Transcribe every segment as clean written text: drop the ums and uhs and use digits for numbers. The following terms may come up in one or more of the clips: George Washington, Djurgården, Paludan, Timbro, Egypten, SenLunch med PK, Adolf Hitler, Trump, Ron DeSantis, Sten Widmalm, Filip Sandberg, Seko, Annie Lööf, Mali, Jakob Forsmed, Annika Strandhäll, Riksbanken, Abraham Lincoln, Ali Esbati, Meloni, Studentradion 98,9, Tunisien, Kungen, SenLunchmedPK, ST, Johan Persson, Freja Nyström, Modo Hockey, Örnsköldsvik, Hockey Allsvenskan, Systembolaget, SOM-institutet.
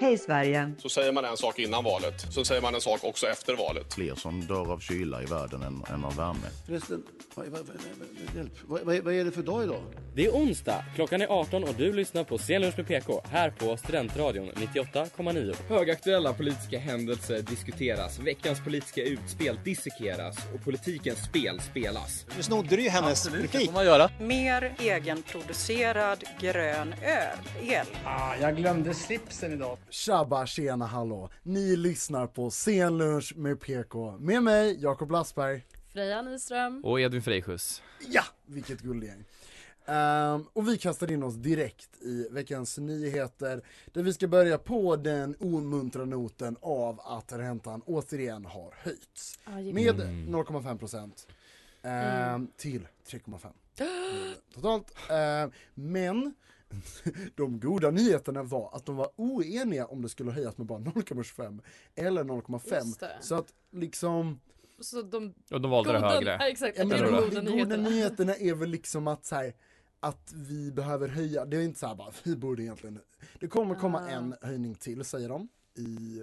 Hej Sverige. Så säger man en sak innan valet, så säger man en sak också efter valet. Fler som dör av kyla i världen än av värme. Förresten, vad är det för dag idag? Det är onsdag, klockan är 18 och du lyssnar på SenLunchmedPK här på Studentradion 98,9. Högaktuella politiska händelser diskuteras, veckans politiska utspel dissekeras och politikens spel spelas. Nu snodde du ju hennes politik. Får man göra? Mer egenproducerad grön öl. Jag glömde slipsen idag. Tjabba, tjena, hallå. Ni lyssnar på SenLunch med PK. Med mig, Jakob Blasberg, Freja Nyström och Edvin Freyschuss. Ja, vilket guldgäng. Och vi kastar in oss direkt i veckans nyheter, där vi ska börja på den omuntra noten av att räntan återigen har höjts med 0,5% till 3,5 totalt. Men de goda nyheterna var att de var oeniga om det skulle höjas med bara 0,25 eller 0,5. Så att liksom... Så de valde det högre. Exakt, de goda nyheterna är väl liksom att, så här, att vi behöver höja. Det är inte så här bara, vi borde egentligen... Det kommer komma en höjning till, säger de, i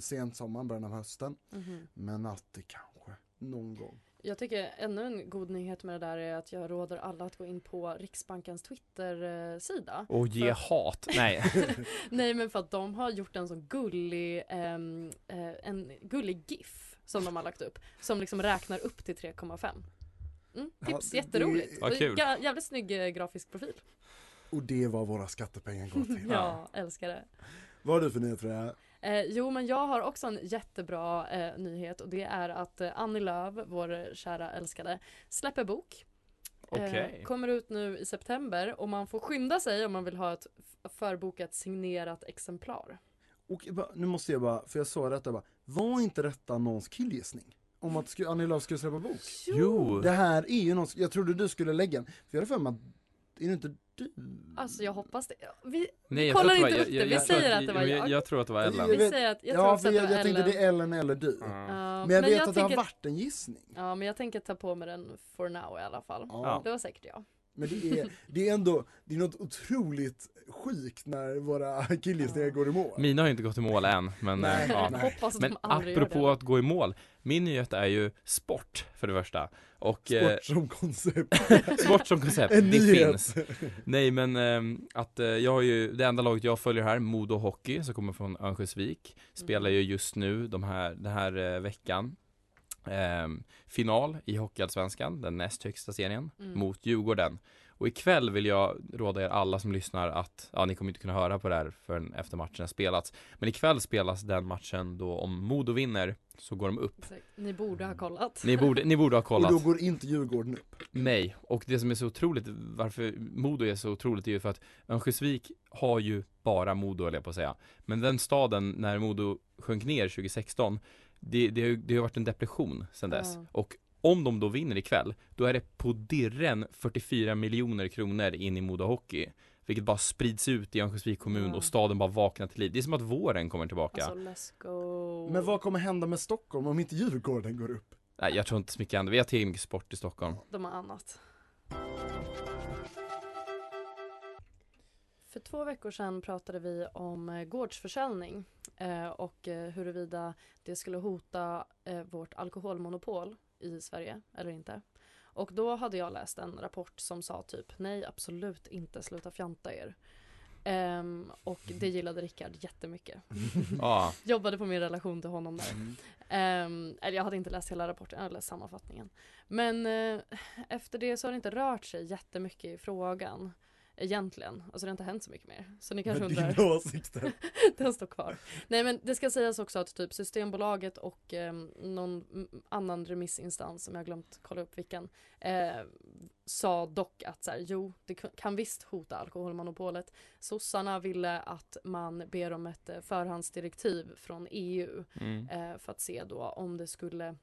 sent sommar, början av hösten. Mm-hmm. Men att det kanske någon gång... Jag tycker ännu en god nyhet med det där är att jag råder alla att gå in på Riksbankens Twitter-sida. Och ge hat, nej. Nej, men för att de har gjort en sån gullig, en gullig GIF som de har lagt upp. Som liksom räknar upp till 3,5. Mm, tips, jätteroligt. Vad kul. Jävligt snygg grafisk profil. Och det var våra skattepengar går till. Ja, älskar det. Vad har du för nyhet, tror jag? Jo, men jag har också en jättebra nyhet, och det är att Annie Lööf, vår kära älskade, släpper bok. Kommer ut nu i september, och man får skynda sig om man vill ha ett förbokat signerat exemplar. Och nu måste jag bara, för jag såg detta bara, var inte detta någons killgissning? Om att Annie Lööf skulle släppa bok? Jo! Det här är ju någons, jag trodde du skulle lägga en, för jag hade för mig att, är det inte... Alltså jag hoppas det. Vi kollar inte upp det. Vi säger att det var jag. Jag tror att det var Ellen. Jag tänkte det är Ellen eller du. Men jag vet att det har varit en gissning. Ja, men jag tänker ta på mig den for now i alla fall. Ja. Det var säkert jag. Men det är ändå, det är något otroligt sjukt när våra killgissningar går i mål. Mina har ju inte gått i mål än. Men, hoppas att de aldrig gör det. Men apropå att gå i mål. Min nyhet är ju sport för det första. Och, sport som koncept. Sport som koncept, det finns. Nej, men att jag har ju, det enda laget jag följer här, Modo Hockey, som kommer från Örnsköldsvik. Spelar ju just nu den här veckan. Final i Hockey Allsvenskan, den näst högsta serien, mot Djurgården. Och ikväll vill jag råda er alla som lyssnar att, ja, ni kommer inte kunna höra på det här förrän efter matchen har spelats. Men ikväll spelas den matchen då, om Modo vinner så går de upp. Ni borde ha kollat. Ni borde ha kollat. Och då går inte Djurgården upp. Nej, och det som är så otroligt, varför Modo är så otroligt, är ju för att Örnsköldsvik har ju bara Modo, eller jag på att säga. Men den staden, när Modo sjönk ner 2016, det har varit en depression sedan dess. Och om de då vinner ikväll, då är det på dirren 44 miljoner kronor in i Modo Hockey, vilket bara sprids ut i Örnsköldsvik kommun och staden bara vaknar till liv. Det är som att våren kommer tillbaka. Alltså, let's go. Men vad kommer hända med Stockholm om inte Djurgården går upp? Nej, jag tror inte så mycket annat. Vi har till mycket sport i Stockholm. De har annat. För 2 veckor sedan pratade vi om gårdsförsäljning och huruvida det skulle hota vårt alkoholmonopol i Sverige eller inte. Och då hade jag läst en rapport som sa typ, nej, absolut inte, sluta fjanta er. Och det gillade Rickard jättemycket. Jobbade på min relation till honom där. Eller jag hade inte läst hela rapporten, jag hade läst sammanfattningen. Men efter det så har det inte rört sig jättemycket i frågan. Egentligen. Alltså det har inte hänt så mycket mer. Så ni kanske undrar. Dina åsikter. Den står kvar. Nej, men det ska sägas också att typ Systembolaget och någon annan remissinstans som jag har glömt kolla upp vilken sa dock att så här, jo, det kan visst hota alkoholmonopolet. Sossarna ville att man ber om ett förhandsdirektiv från EU för att se då om det skulle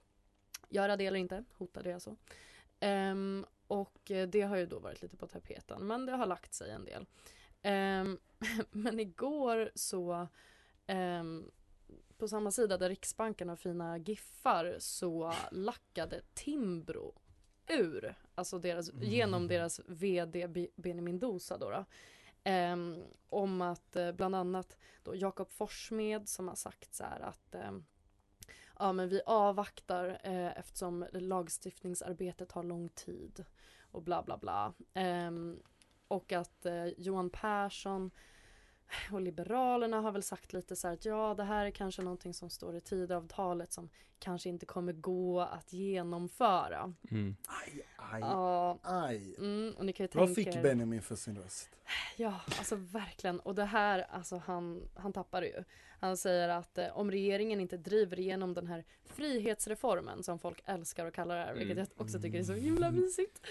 göra det eller inte. Hota det alltså. Och det har ju då varit lite på tapeten, men det har lagt sig en del. Men igår så På samma sida där Riksbanken har fina giffar så lackade Timbro ur, alltså deras, genom deras vd Benjamin Dousa då, om att bland annat då Jakob Forsmed som har sagt så här att ja, men vi avvaktar eftersom lagstiftningsarbetet har lång tid och bla bla bla. Och att Johan Persson och Liberalerna har väl sagt lite så här att ja, det här är kanske någonting som står i Tidöavtalet som kanske inte kommer gå att genomföra. Mm. Aj. Och ni kan ju tänka, vad fick Benjamin för sin röst? Ja, alltså verkligen. Och det här, alltså han tappar ju. Han säger att om regeringen inte driver igenom den här frihetsreformen som folk älskar och kallar det här, vilket jag också tycker är så himla mysigt.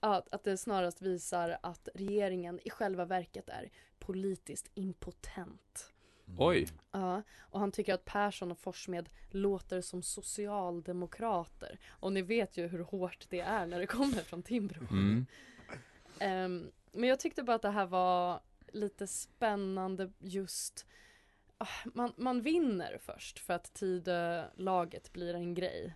Att det snarast visar att regeringen i själva verket är politiskt impotent. Oj! Ja, och han tycker att Persson och Forsmed låter som socialdemokrater. Och ni vet ju hur hårt det är när det kommer från Timbro. Mm. Men jag tyckte bara att det här var lite spännande just... Man vinner först för att Tidölaget blir en grej.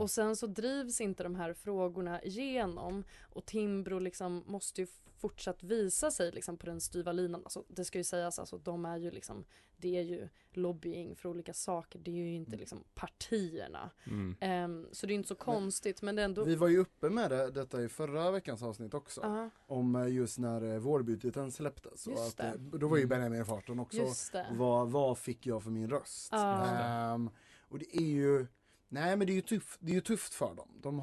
Och sen så drivs inte de här frågorna igenom och Timbro liksom måste ju fortsatt visa sig liksom på den styva linan. Alltså, det ska ju sägas, alltså, de är ju liksom, det är ju lobbying för olika saker, det är ju inte liksom partierna. Så det är inte så konstigt, men det är ändå... Vi var ju uppe med detta i förra veckans avsnitt också, om just när vårbudgeten släpptes. Och att, då var ju Benjamin i farten också, vad fick jag för min röst? Och det är ju... Nej, men det är ju tufft för dem. De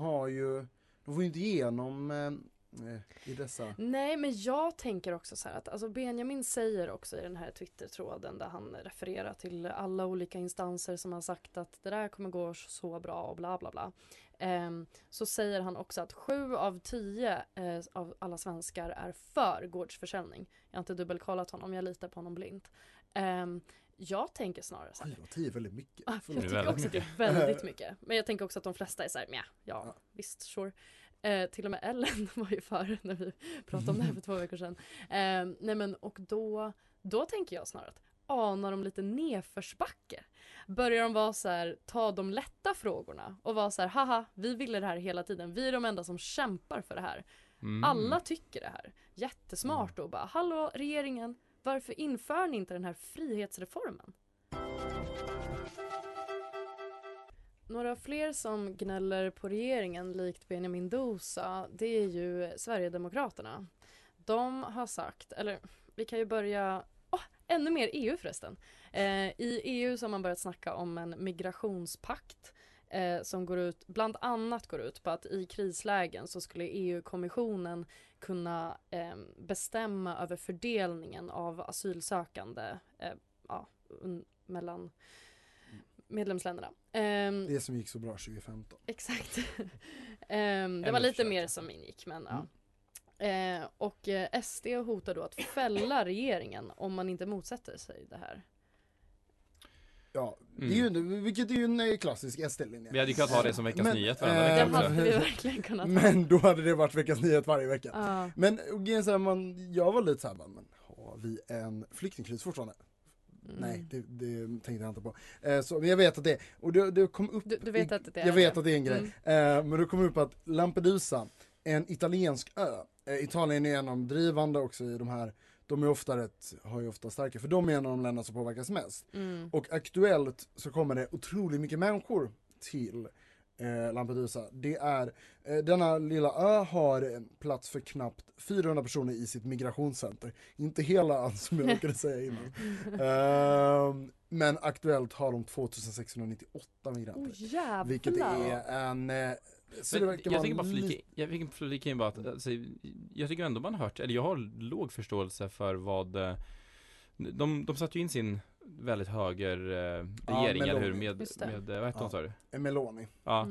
får ju inte igenom i dessa... Nej, men jag tänker också så här att alltså Benjamin säger också i den här Twitter-tråden där han refererar till alla olika instanser som har sagt att det där kommer gå så bra och bla bla bla. Så säger han också att 7 av 10 av alla svenskar är för gårdsförsäljning. Jag har inte dubbelkollat honom, jag litar på honom blint. Jag tänker snarare så här. 10 är väldigt mycket. Jag tycker också att det är väldigt mycket. Men jag tänker också att de flesta är så här, ja, visst, sure. Till och med Ellen var ju för när vi pratade om det här för 2 veckor sedan. Nej men, och då tänker jag snarare att anar de lite nedförsbacke. Börjar de vara så här, ta de lätta frågorna och vara så här, haha, vi ville det här hela tiden. Vi är de enda som kämpar för det här. Alla tycker det här. Jättesmart och bara, hallå regeringen, varför inför ni inte den här frihetsreformen? Några fler som gnäller på regeringen likt Benjamin Dousa, det är ju Sverigedemokraterna. De har sagt, eller vi kan ju börja... ännu mer EU förresten. I EU så har man börjat snacka om en migrationspakt som bland annat går ut på att i krislägen så skulle EU-kommissionen kunna bestämma över fördelningen av asylsökande mellan medlemsländerna. Det som gick så bra 2015. Exakt. Det var lite mer som ingick, men ja. Och ST hotar då att fälla regeringen om man inte motsätter sig det här. Ja, vilket är ju en klassisk ST-linje. Vi hade ju kunnat ha det som veckans nyhet varje vecka. Hade vi verkligen kunnat ha. Men då hade det varit veckans nyhet varje vecka. Men jag var lite så här, men har vi en flyktingkris fortfarande? Nej, det tänkte jag inte på. Men jag vet att det är. Och det kom upp, du vet att det är. Jag vet att det är en grej. Men det kom upp att Lampedusa, en italiensk ö. Italien är genomdrivande också i de här, de är ofta har ju ofta starka, för de är en av de länder som påverkas mest. Och aktuellt så kommer det otroligt mycket människor till Lampedusa. Det är, denna lilla ö har plats för knappt 400 personer i sitt migrationscenter. Inte hela ön som jag brukade säga innan. Men aktuellt har de 2698 migranter. Vilket är en... Jag tycker ändå man hört, eller jag har låg förståelse för vad de satte ju in sin väldigt höger regering, eller hur, med vad heter hon, sa du? Meloni. Ja.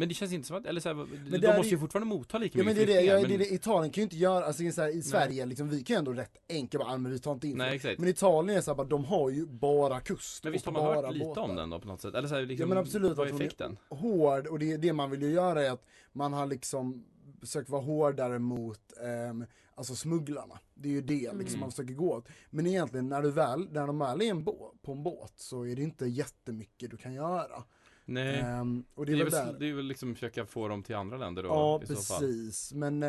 Men det känns inte som att, eller så här, de måste ju fortfarande motta lika mycket. Ja, men det är Italien kan ju inte göra, alltså så här, i Sverige liksom, vi kan ju ändå rätt enkelt bara, men vi tar inte in. Nej, exakt. Men Italien är så här, de har ju bara kust. Men visst har man hört lite om den då på något sätt, eller så här, liksom, ja, men absolut, vad är effekten? Hård, och det man vill ju göra är att man har liksom försöker vara hårdare mot alltså smugglarna. Det är ju det liksom, man försöker gå åt. Men egentligen när de väl är på en båt så är det inte jättemycket du kan göra. Nej, och det är väl liksom försöka få dem till andra länder då. Ja, i precis. Så fall. Men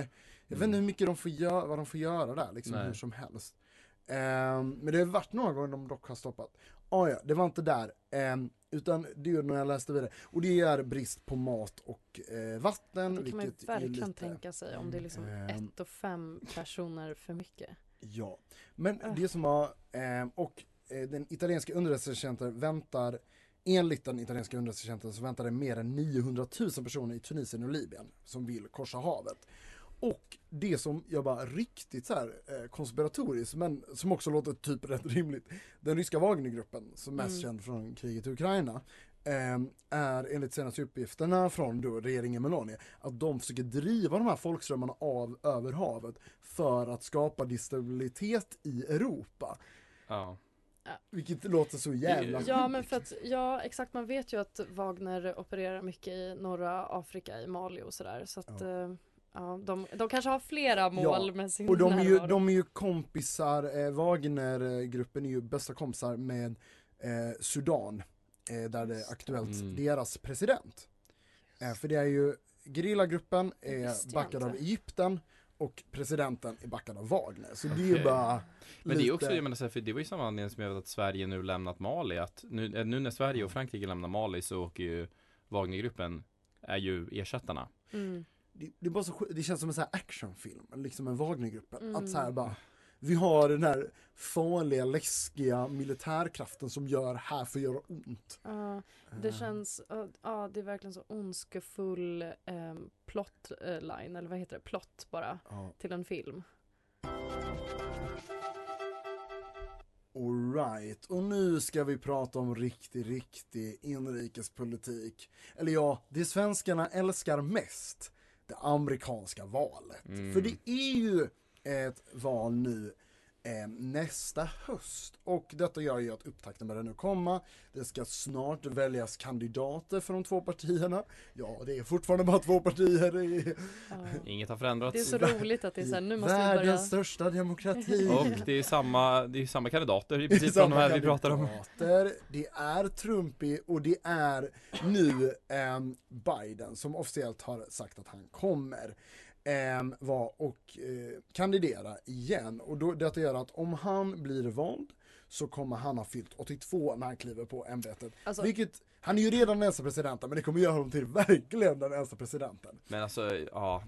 jag vet inte hur mycket de får göra, vad de får göra där liksom, hur som helst. Men det har varit några gånger de dock har stoppat. Ja, det var inte där. Utan det är när jag läste vidare. Och det är brist på mat och vatten. Det kan man verkligen tänka sig om det är liksom 1 och 5 personer för mycket. Ja, men det som har... den italienska underrättelsetjänsten väntar... Enligt den italienska underrättelsetjänsten så väntar det mer än 900 000 personer i Tunisien och Libyen som vill korsa havet. Och det som jag bara riktigt så här konspiratoriskt, men som också låter typ rätt rimligt. Den ryska Wagnergruppen, som mest känd från kriget i Ukraina, är enligt senaste uppgifterna från då regeringen Meloni att de försöker driva de här folkströmmarna av över havet för att skapa destabilitet i Europa. Ja. Vilket låter så jävla... Ja, men för att, ja, exakt. Man vet ju att Wagner opererar mycket i norra Afrika, i Mali och sådär. Så att... Ja. Ja, de kanske har flera mål med sin... Och de är ju kompisar, Wagnergruppen är ju bästa kompisar med Sudan, där det är aktuellt deras president. För det är ju, gerillagruppen är backad av Egypten och presidenten är backad av Wagner. Så det är ju bara... Men det är också, jag menar, för det var ju samma anledning som jag vet att Sverige nu lämnat Mali, att nu när Sverige och Frankrike lämnar Mali så åker ju Wagnergruppen, är ju ersättarna. Mm. Det är bara så, det känns som en så här actionfilm, liksom en Wagnergruppen. Att så här bara, vi har den här farliga, läskiga militärkraften som gör här för att göra ont. Det känns, det är verkligen så ondskefull plotline, eller vad heter det? Plott bara, till en film. All right, och nu ska vi prata om riktig inrikespolitik. Eller ja, det svenskarna älskar mest. Det amerikanska valet. För det är ju ett val nu nästa höst. Och detta gör ju att upptakten börjar nu komma. Det ska snart väljas kandidater för de två partierna. Ja, det är fortfarande bara 2 partier. Inget har förändrats. Det är så roligt att det är så här, nu måste vi börja. Världens största demokrati. Och det är samma kandidater i princip som de här vi pratar om. Det är Trump och det är nu Biden som officiellt har sagt att han kommer kandidera igen. Och då, detta gör att om han blir vald så kommer han ha fyllt 82 när han kliver på ämbetet. Alltså, vilket, han är ju redan den äldsta presidenten, men det kommer göra honom till verkligen den äldsta presidenten. Men alltså, ja,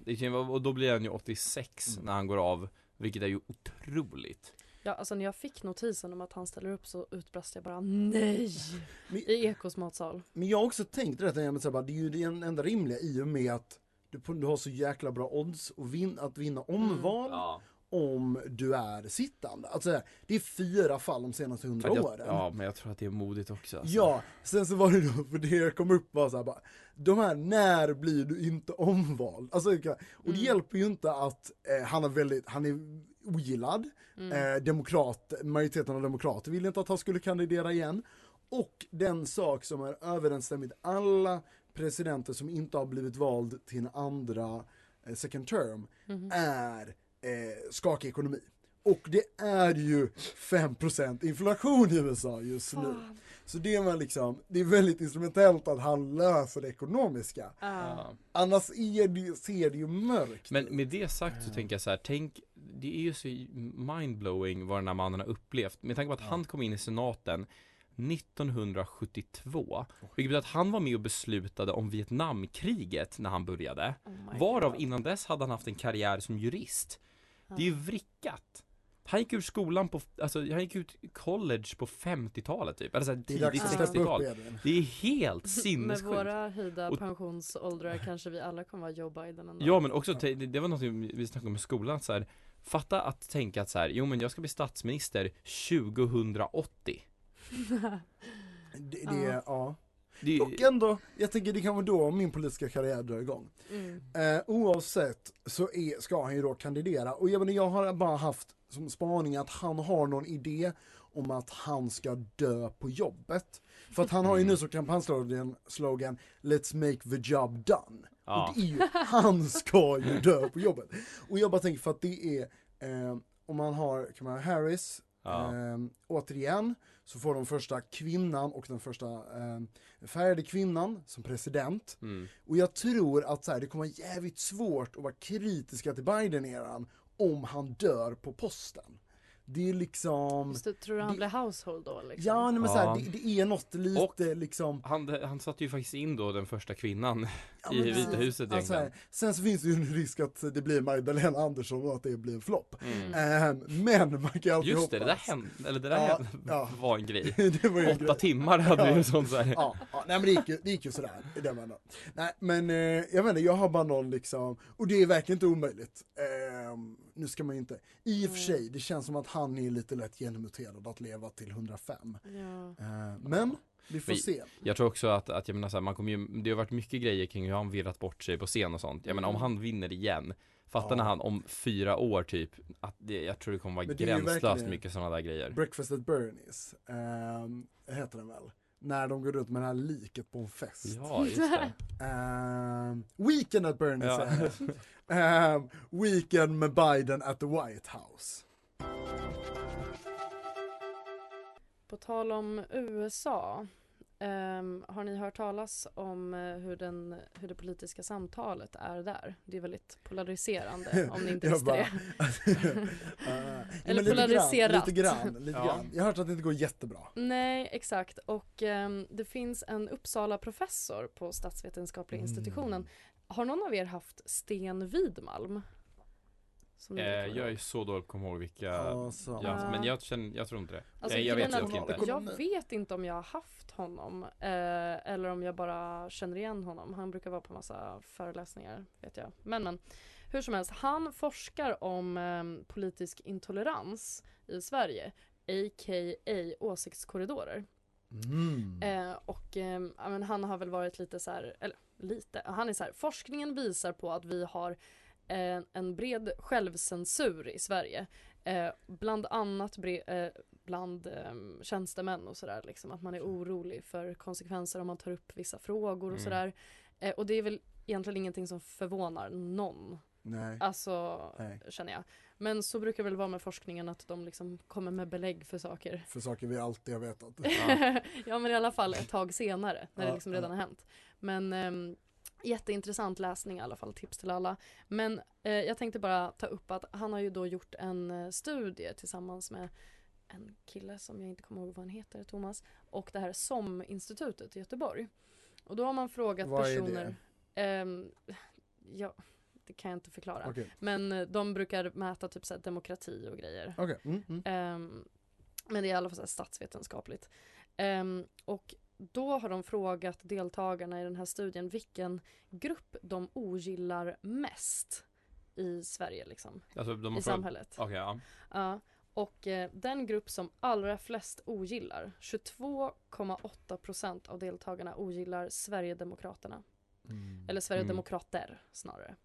och då blir han ju 86 när han går av, vilket är ju otroligt. Ja, alltså när jag fick notisen om att han ställer upp så utbrast jag bara nej i Ekos matsal. Men jag har också tänkt rätt, det är ju det enda rimliga i och med att du har så jäkla bra odds att vinna omval om du är sittande. Alltså det är 4 fall de senaste 100 åren. Ja, men jag tror att det är modigt också. Alltså. Ja, sen så var det då, för det kom upp bara så här, bara, de här, när blir du inte omvald? Alltså, och det hjälper ju inte att han är ogillad. Majoriteten av demokrater vill inte att han skulle kandidera igen. Och den sak som är överensstämmigt alla presidenter som inte har blivit vald till en andra second term är skakig ekonomi. Och det är ju 5% inflation i USA just nu. Så det är väldigt instrumentellt att han löser det ekonomiska. Annars ser det ju mörkt. Men med det sagt så tänker jag så här, det är ju så mindblowing vad den här mannen har upplevt. Med tanke på att han kom in i senaten 1972, vilket betyder att han var med och beslutade om Vietnamkriget när han började, varav innan dess hade han haft en karriär som jurist. Det är ju vrickat. Han gick ur skolan han gick ut college på 50-talet typ, eller så här tidigt 60-tal. Det är helt sinnessjukt. Med våra höjda pensionsåldrar kanske vi alla kommer vara Joe Biden ändå. Ja, men också det var något vi snackade om i skolan så här, fatta att tänka att så här, jo men jag ska bli statsminister 2080. Och ändå, jag tänker det kan vara då min politiska karriär drar igång. Oavsett så ska han ju då kandidera. Och jag har bara haft som spaning att han har någon idé om att han ska dö på jobbet. För att han har ju nu som kampanjslogan Let's make the job done. Ja. Och det är ju, han ska ju dö på jobbet. Och jag bara tänker för att det är, om man har Kamala Harris, ja. Återigen så får de första kvinnan och den första färgade kvinnan som president. Mm. Och jag tror att så här, det kommer vara jävligt svårt att vara kritiska till Biden-eran om han dör på posten. Det är liksom... Just det, tror du han blir household då? Liksom? Ja, nej, men så här, ja. Det är något lite och liksom... Han satt ju faktiskt in då den första kvinnan ja, i Vita huset. Alltså här, sen så finns det ju en risk att det blir Magdalena Andersson och att det blir en flopp. Mm. Men man kan alltid hoppas. Just det, det där hände, eller det där hände, var en grej. Det var ju 8 timmar hade vi ju sånt så här. Ja, nej men det gick ju sådär. Det menar. Nej, men jag menar, jag har bara någon liksom... Och det är verkligen inte omöjligt. Nu ska man ju inte... I och för sig, det känns som att han är lite lätt genmuterad att leva till 105. Ja. Men vi får se. Jag tror också att jag menar så här, man kommer ju, det har varit mycket grejer kring hur han virrat bort sig på scen och sånt. Jag menar, om han vinner igen, fattar när han om 4 år typ, att det, jag tror det kommer vara gränslöst mycket sådana där grejer. Breakfast at Bernie's heter den väl. När de går ut med det här liket på en fest. Ja, just det. Weekend at Bernie's. Ja. Weekend med Biden at the White House. På tal om USA, har ni hört talas om hur det politiska samtalet är där? Det är väldigt polariserande, om ni inte visste det. Eller polariserat. Lite grann. Jag har hört att det inte går jättebra. Nej, exakt. Och det finns en Uppsala-professor på Statsvetenskapliga institutionen. Har någon av er haft Sten Widmalm? Jag är så dåligt kommer ihåg vilka men jag tror inte det. Alltså, jag vet inte om jag har haft honom eller om jag bara känner igen honom. Han brukar vara på massa föreläsningar, vet jag. Men hur som helst, han forskar om politisk intolerans i Sverige, aka åsiktskorridorer. Men han har väl varit lite så här, eller lite, han är så här, forskningen visar på att vi har en bred självcensur i Sverige, bland annat bland tjänstemän och sådär, liksom, att man är orolig för konsekvenser om man tar upp vissa frågor och sådär, och det är väl egentligen ingenting som förvånar någon. Nej. Alltså, nej, känner jag. Men så brukar det väl vara med forskningen, att de liksom kommer med belägg för saker. För saker vi alltid har vetat. Ja, ja, men i alla fall ett tag senare, när det liksom redan har hänt. Men jätteintressant läsning i alla fall, tips till alla. Men jag tänkte bara ta upp att han har ju då gjort en studie tillsammans med en kille som jag inte kommer ihåg vad han heter, Thomas, och det här SOM-institutet i Göteborg. Och då har man frågat personer... Vad är det? Det kan jag inte förklara. Okay. Men de brukar mäta typ så här demokrati och grejer. Okay. Men det är i alla fall så här statsvetenskapligt. Och då har de frågat deltagarna i den här studien vilken grupp de ogillar mest i Sverige, liksom, alltså, de har i samhället. Okay, ja. Och den grupp som allra flest ogillar, 22,8% av deltagarna ogillar Sverigedemokraterna. Eller Sverigedemokrater snarare.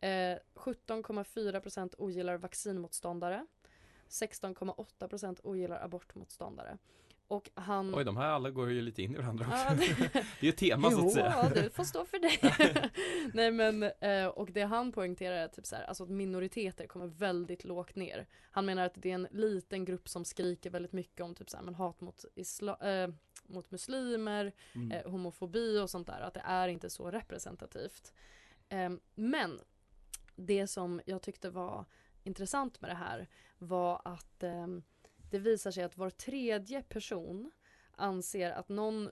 17,4% ogillar vaccinmotståndare. 16,8% ogillar abortmotståndare. Och han... Oj, de här alla går ju lite in i varandra också. Det är ju tema så att säga. Ja, det får stå för dig. Nej, men, och det han poängterar är typ så här, alltså att minoriteter kommer väldigt lågt ner. Han menar att det är en liten grupp som skriker väldigt mycket om typ så här, men hat mot mot muslimer, homofobi och sånt där. Att det är inte så representativt. Men det som jag tyckte var intressant med det här var att... det visar sig att var tredje person anser att någon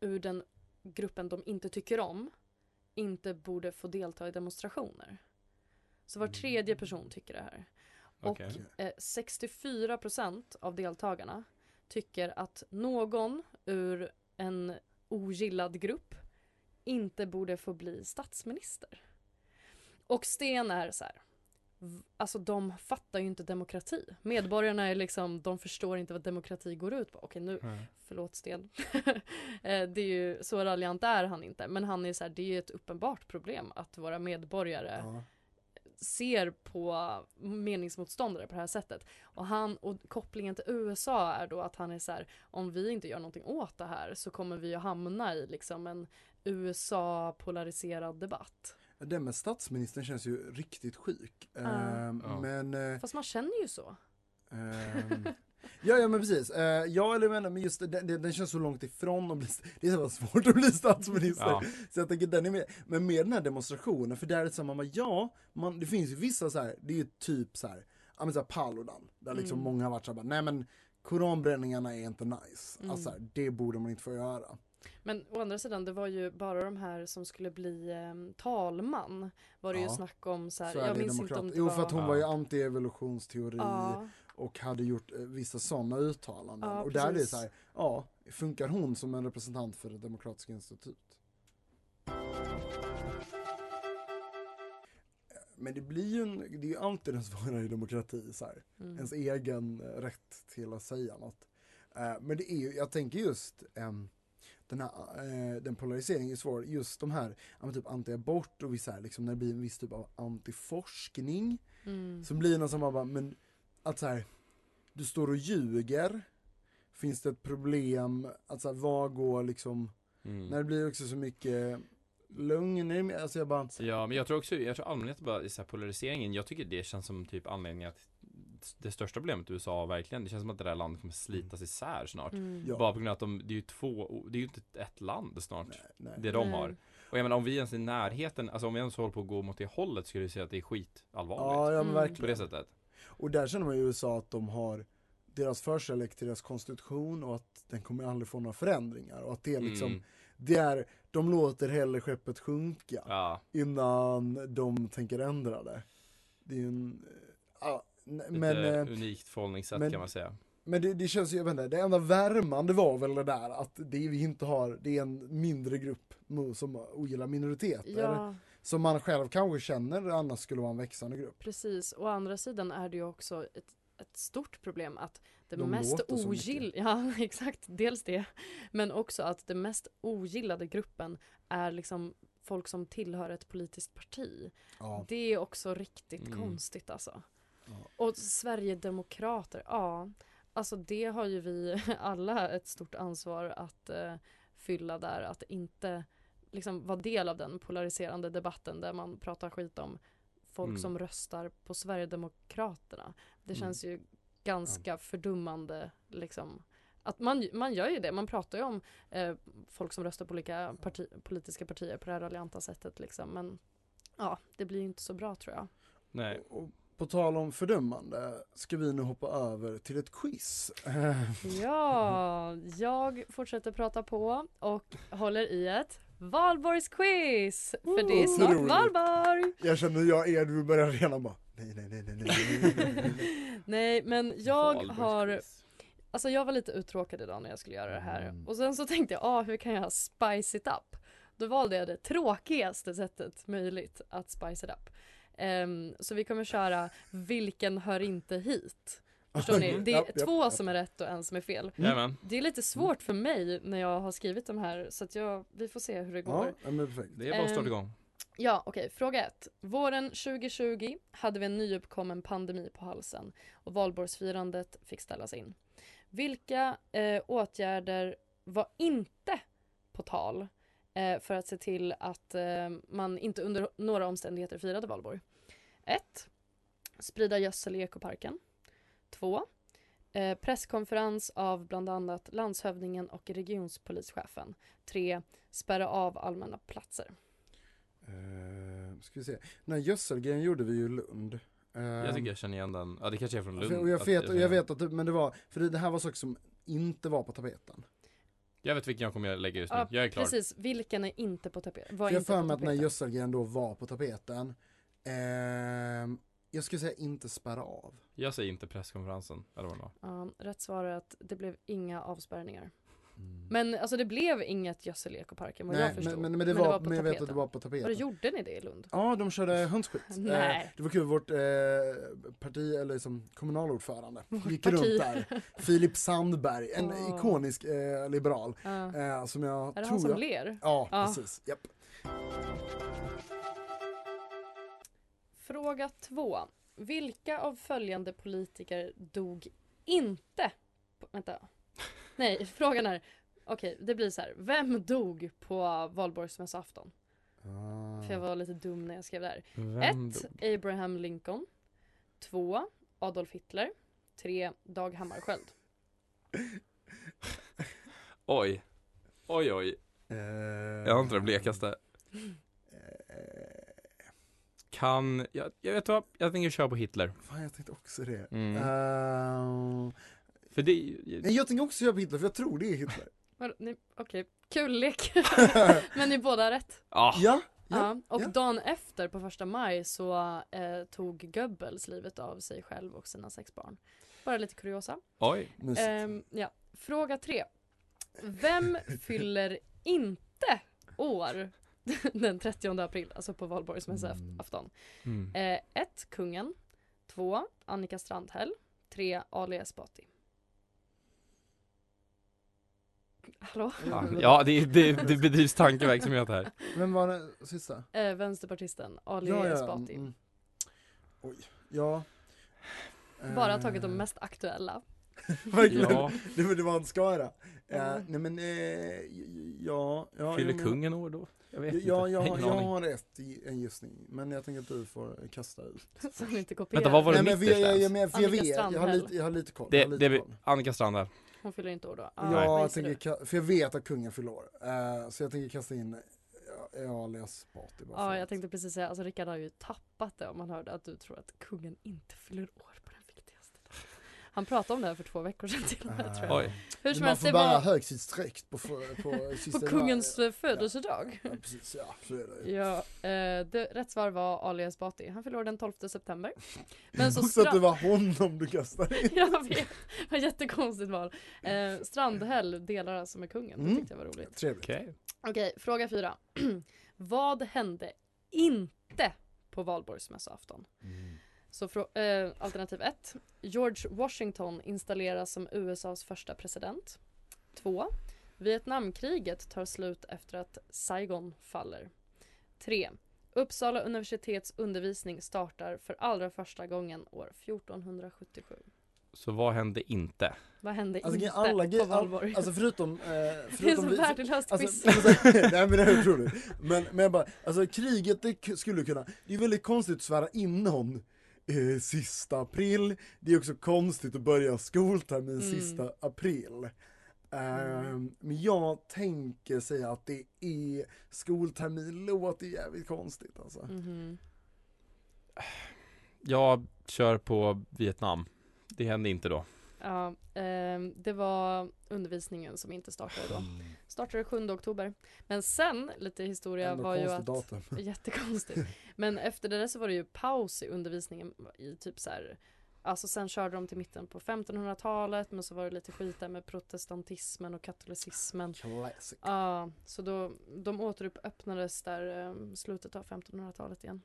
ur den gruppen de inte tycker om inte borde få delta i demonstrationer. Så var tredje person tycker det här. Okay. Och 64% av deltagarna tycker att någon ur en ogillad grupp inte borde få bli statsminister. Och Sten är så här... Alltså de fattar ju inte demokrati. Medborgarna är liksom, de förstår inte vad demokrati går ut på. Okej, nu, förlåt Sten. Det är ju, så raljant är han inte. Men han är så här, det är ju ett uppenbart problem att våra medborgare ser på meningsmotståndare på det här sättet. Och kopplingen till USA är då att han är så här, om vi inte gör någonting åt det här så kommer vi att hamna i liksom en USA-polariserad debatt. Det med statsministern känns ju riktigt sjuk. Men fast man känner ju så. Ja, men precis. Ja, eller men just den känns så långt ifrån att bli, det är så svårt att bli statsminister. Ja. Så jag tänker den är med, men med den här demonstrationen, för där är det så man, ja, man, det finns ju vissa så här, det är ju typ så här, ja men så här Paludan, där liksom många har varit så här, nej men koranbränningarna är inte nice. Alltså här, det borde man inte få göra. Men å andra sidan, det var ju bara de här som skulle bli talman var det ju snack om så här, jag minns inte om det var... Jo, för att hon var ju anti-evolutionsteori och hade gjort vissa sådana uttalanden. Ja, och där är det så här, ja, funkar hon som en representant för det demokratiska institut? Men det blir ju det är ju alltid den svåra i demokrati så här. Ens egen rätt till att säga något. Men det är ju, jag tänker just... Den polariseringen är svår. Just de här typ anti-abort och vissa här, liksom, när det blir en viss typ av antiforskning som blir någon som bara, men att så här, du står och ljuger, finns det ett problem att så här, vad går liksom när det blir också så mycket lögn, alltså jag bara... Ja, men jag tror allmänhet bara i så här polariseringen, jag tycker det känns som typ anledningen att det största problemet i USA verkligen, det känns som att det där landet kommer slitas isär snart. Bara på grund av att det är ju två, det är ju inte ett land snart, nej. Det de har. Och jag menar, om vi ens i närheten, alltså om vi ens håller på att gå mot det hållet, skulle du säga att det är skitallvarligt. Ja, men verkligen. På det sättet. Och där känner man ju i USA att de har deras förkärlek till deras konstitution och att den kommer aldrig få några förändringar och att det är liksom, det är, de låter hellre skeppet sjunka innan de tänker ändra det. Det är ju en... Men unikt förhållningssätt kan man säga. Men det känns ju, jag vet inte, det enda värmande var väl det där att det vi inte har, det är en mindre grupp som ogillar minoriteter som man själv kanske känner, annars skulle vara en växande grupp. Precis, och å andra sidan är det ju också ett stort problem att de mest dels det, men också att det mest ogillade gruppen är liksom folk som tillhör ett politiskt parti. Ja. Det är också riktigt konstigt alltså. Och Sverigedemokrater, alltså det har ju vi alla ett stort ansvar att fylla där, att inte liksom vara del av den polariserande debatten där man pratar skit om folk som röstar på Sverigedemokraterna. Det känns ju ganska fördummande liksom. Att man gör ju det, man pratar ju om folk som röstar på olika politiska partier på det här raljanta sättet liksom, men ja, det blir ju inte så bra tror jag. Nej. På tal om fördömande ska vi nu hoppa över till ett quiz. Ja, jag fortsätter prata på och håller i ett Valborgsquiz. För det är snart Valborg. Jag känner du börjar redan bara nej. Nej, men jag har... Alltså jag var lite uttråkad idag när jag skulle göra det här. Och sen så tänkte jag, hur kan jag spice it up? Då valde jag det tråkigaste sättet möjligt att spice it up. Så vi kommer köra vilken hör inte hit. Förstår ni? Det är två som är rätt och en som är fel. Det är lite svårt för mig när jag har skrivit de här, så att vi får se hur det går. Ja, men perfekt. Det är bara att stå igång. Ja, okej. Fråga 1. Våren 2020 hade vi en nyuppkommen pandemi på halsen och valborgsfirandet fick ställas in. Vilka åtgärder var inte på tal för att se till att man inte under några omständigheter firade Valborg? 1. Sprida gödsel i ekoparken. 2. Presskonferens av bland annat landshövdingen och regionspolischefen. 3. Spärra av allmänna platser. Ska vi se. Den här gödselgrejen gjorde vi ju i Lund. Jag tycker jag känner igen den. Ja, det kanske är från Lund. Och jag vet att men det var, för det här var saker som inte var på tapeten. Jag vet vilken jag kommer att lägga just nu. Ja, jag är klar. Precis, vilken är inte på tapeten? Jag har för mig att när gödselgren då var på tapeten. Jag skulle säga inte spärra av. Jag säger inte presskonferensen. Eller vad det var. Rätt svar är att det blev inga avspärrningar. Men alltså det blev inget gödsel i ekoparken, vad jag förstod. Men det var på tapeten. Jag vet att det var på tapeten. Och gjorde ni det i Lund? Ja, de körde hönsskit. Det var kul, vårt parti, eller liksom kommunalordförande, gick runt där. Filip Sandberg, en ikonisk liberal. Som jag är det han som ler? Ja, precis. Japp. Fråga 2. Vilka av följande politiker dog inte? Vänta. Nej, frågan är... Okej, det blir så här. Vem dog på Valborgsmässoafton? För jag var lite dum när jag skrev det här. 1. Abraham Lincoln. 2. Adolf Hitler. 3. Dag Hammarskjöld. Oj. Oj, oj. Jag har inte den blekaste. Kan... Jag vet vad, jag tänker köra på Hitler. Fan, jag tänkte också det. För det jag tänker också köra på Hitler, för jag tror det är Hitler. Okej, kul lek. Men ni båda har rätt. Ja. Och dagen efter, på 1 maj, så tog Goebbels livet av sig själv och sina 6 barn. Bara lite kuriosa. Oj. Ja. Fråga 3. Vem fyller inte år den 30 april, alltså på Valborgsmässoafton? 1. Kungen. 2. Annika Strandhäll. 3. Ali Esbati. Hallå? Ja, det bedrivs tankeverksamhet här. Vem var den sista? Vänsterpartisten Ali Esbati. Oj, ja. Bara tagit de mest aktuella. Verkligen. Ja. Det var en skara. Nej, men fyller kungen år då? Jag vet inte. Jag har rätt i en gissning, men jag tänker att du får kasta ut. Så inte kopiera. Vänta, vad var det mitt jag har lite koll. Annika Strandhäll. Hon fyller inte år då. För jag vet att kungen fyller år. Så jag tänker kasta in Ali Esbati. Ja, jag tänkte precis säga, alltså Rickard har ju tappat det om man hörde att du tror att kungen inte fyller år på den viktigaste dagen. Han pratade om det här för 2 veckor sedan till och med, tror jag. Oj. Hur som helst, det var högtidsdräkt på kungens födelsedag. Ja, precis. Ja, så är det ju. Rätt svar var Ali Esbati. Han fyller år den 12 september. Men så att det var honom du kastade in. Jag vet. Det var ett jättekonstigt val. Strandhäll delar alltså med kungen. Det tyckte jag var roligt. Trevligt. Okej, fråga 4. Vad hände inte på Valborgsmässoafton? Så alternativ 1. George Washington installeras som USAs första president. 2. Vietnamkriget tar slut efter att Saigon faller. 3. Uppsala universitets undervisning startar för allra första gången år 1477. Så vad hände inte? Vad hände inte på Valborg? Alltså förutom det är så värdelöst quiz. Nej, men det är otroligt. Men bara, alltså kriget, det skulle kunna... Det är väldigt konstigt att svära in någon sista april. Det är också konstigt att börja skoltermin sista april. Men jag tänker säga att det är skoltermin. Låter jävligt konstigt alltså. Jag kör på Vietnam. Det hände inte då. Ja, det var undervisningen som inte startade då. Startade 7 oktober. Men sen, lite historia ändå var ju att... Datum. Jättekonstigt. Men efter det så var det ju paus i undervisningen i typ så här... Alltså sen körde de till mitten på 1500-talet, men så var det lite skit där med protestantismen och katolicismen. Classic. Ja, så då, de återöppnades där slutet av 1500-talet igen.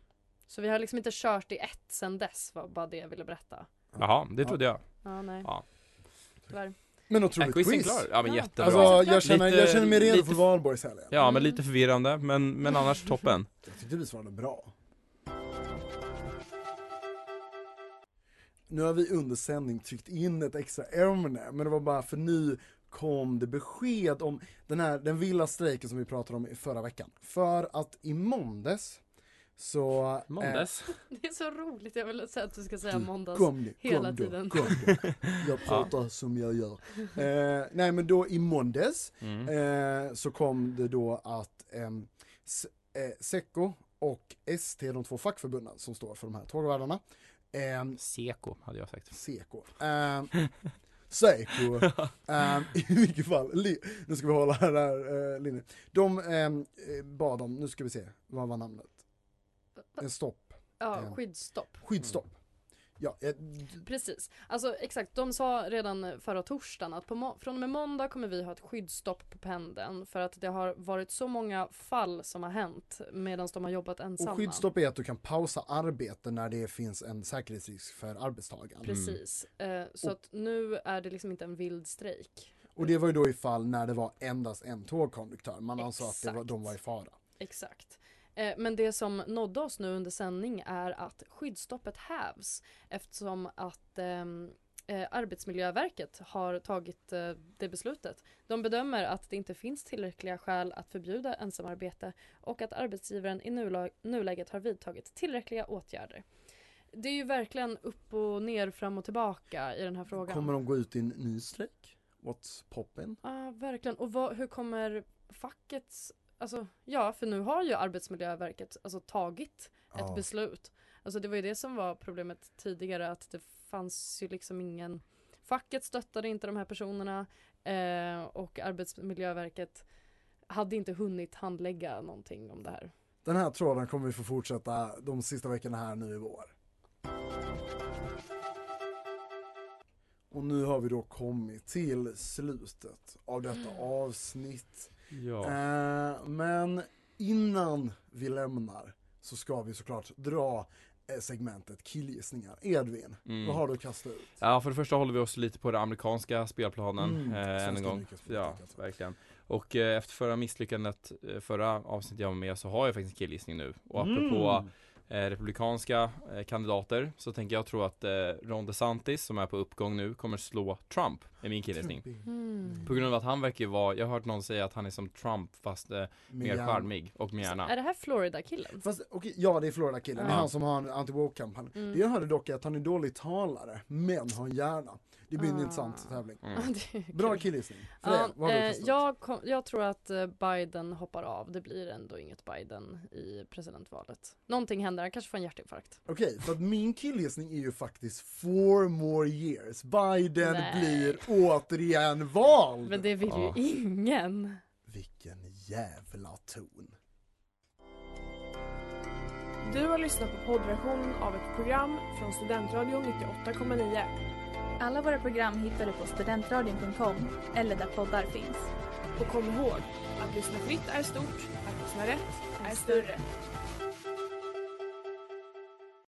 Så vi har liksom inte kört i ett sen dess, var bara det jag ville berätta. Jaha, det trodde jag. Ja, nej. Ja. Tyvärr. Men otroligt quiz. Ja, men jättebra. Alltså, jag känner mig redo för Valborgshelgen. Ja, men lite förvirrande. Men annars toppen. Jag tyckte vi svarade bra. Nu har vi under sändning tryckt in ett extra ämne. Men det var bara för nu kom det besked om den vilda strejken som vi pratade om i förra veckan. För att i måndags... Så, måndags. Det är så roligt, jag vill säga att du ska säga måndags hela tiden. Jag pratar som jag gör. Nej, men då i måndags så kom det då att Seko och ST, de 2 fackförbunden som står för de här tågvärdarna. Seko hade jag sagt. Seko. I vilket fall, nu ska vi hålla här linjen. De bad om, nu ska vi se, vad var namnet? En stopp. Ja, skyddsstopp. Ja, precis. Alltså exakt, de sa redan förra torsdagen att från och med måndag kommer vi ha ett skyddsstopp på pendeln för att det har varit så många fall som har hänt medan de har jobbat ensamma. Och skyddsstopp är att du kan pausa arbete när det finns en säkerhetsrisk för arbetstagaren. Precis. Så att nu är det liksom inte en vild strejk. Och det var ju då i fall när det var endast en tågkonduktör. Man sa att de var i fara. Exakt. Men det som nådde oss nu under sändning är att skyddsstoppet hävs eftersom att Arbetsmiljöverket har tagit det beslutet. De bedömer att det inte finns tillräckliga skäl att förbjuda ensamarbete och att arbetsgivaren i nuläget har vidtagit tillräckliga åtgärder. Det är ju verkligen upp och ner, fram och tillbaka i den här frågan. Kommer de gå ut i en ny strejk? What's poppin'? Ja, verkligen. Och hur kommer fackets... Alltså, ja, för nu har ju Arbetsmiljöverket alltså tagit ett beslut. Alltså det var ju det som var problemet tidigare, att det fanns ju liksom ingen... Facket stöttade inte de här personerna och Arbetsmiljöverket hade inte hunnit handlägga någonting om det här. Den här tråden kommer vi få fortsätta de sista veckorna här nu i vår. Och nu har vi då kommit till slutet av detta avsnitt. Ja. Men innan vi lämnar så ska vi såklart dra segmentet killgissningar. Edvin, vad har du kastat ut? Ja, för det första håller vi oss lite på den amerikanska spelplanen en gång. Ja, verkligen. Och efter förra misslyckandet, förra avsnittet jag var med, så har jag faktiskt killgissning nu. Och apropå republikanska kandidater så tänker jag tro att Ron DeSantis, som är på uppgång nu, kommer slå Trump i min killgissning. På grund av att han verkar vara, jag har hört någon säga att han är som Trump fast mer charmig och med hjärna. Är det här Florida-killen? Fast, okay, ja, det är Florida-killen. Det är han som har en anti-woke-kampanj. Det jag hörde dock är att han är dålig talare men har en hjärna. Det blir en intressant tävling. Bra killgissning. Jag tror att Biden hoppar av. Det blir ändå inget Biden i presidentvalet. Någonting händer. Han kanske får en hjärtinfarkt. Okej, för att min killgissning är ju faktiskt 4 more years. Biden blir återigen vald. Men det vill ju ingen. Vilken jävla ton. Du har lyssnat på poddversionen av ett program från Studentradion 98,9. Alla våra program hittar du på studentradion.com eller där poddar finns. Och kom ihåg, att lyssna fritt är stort, att lyssna rätt är större.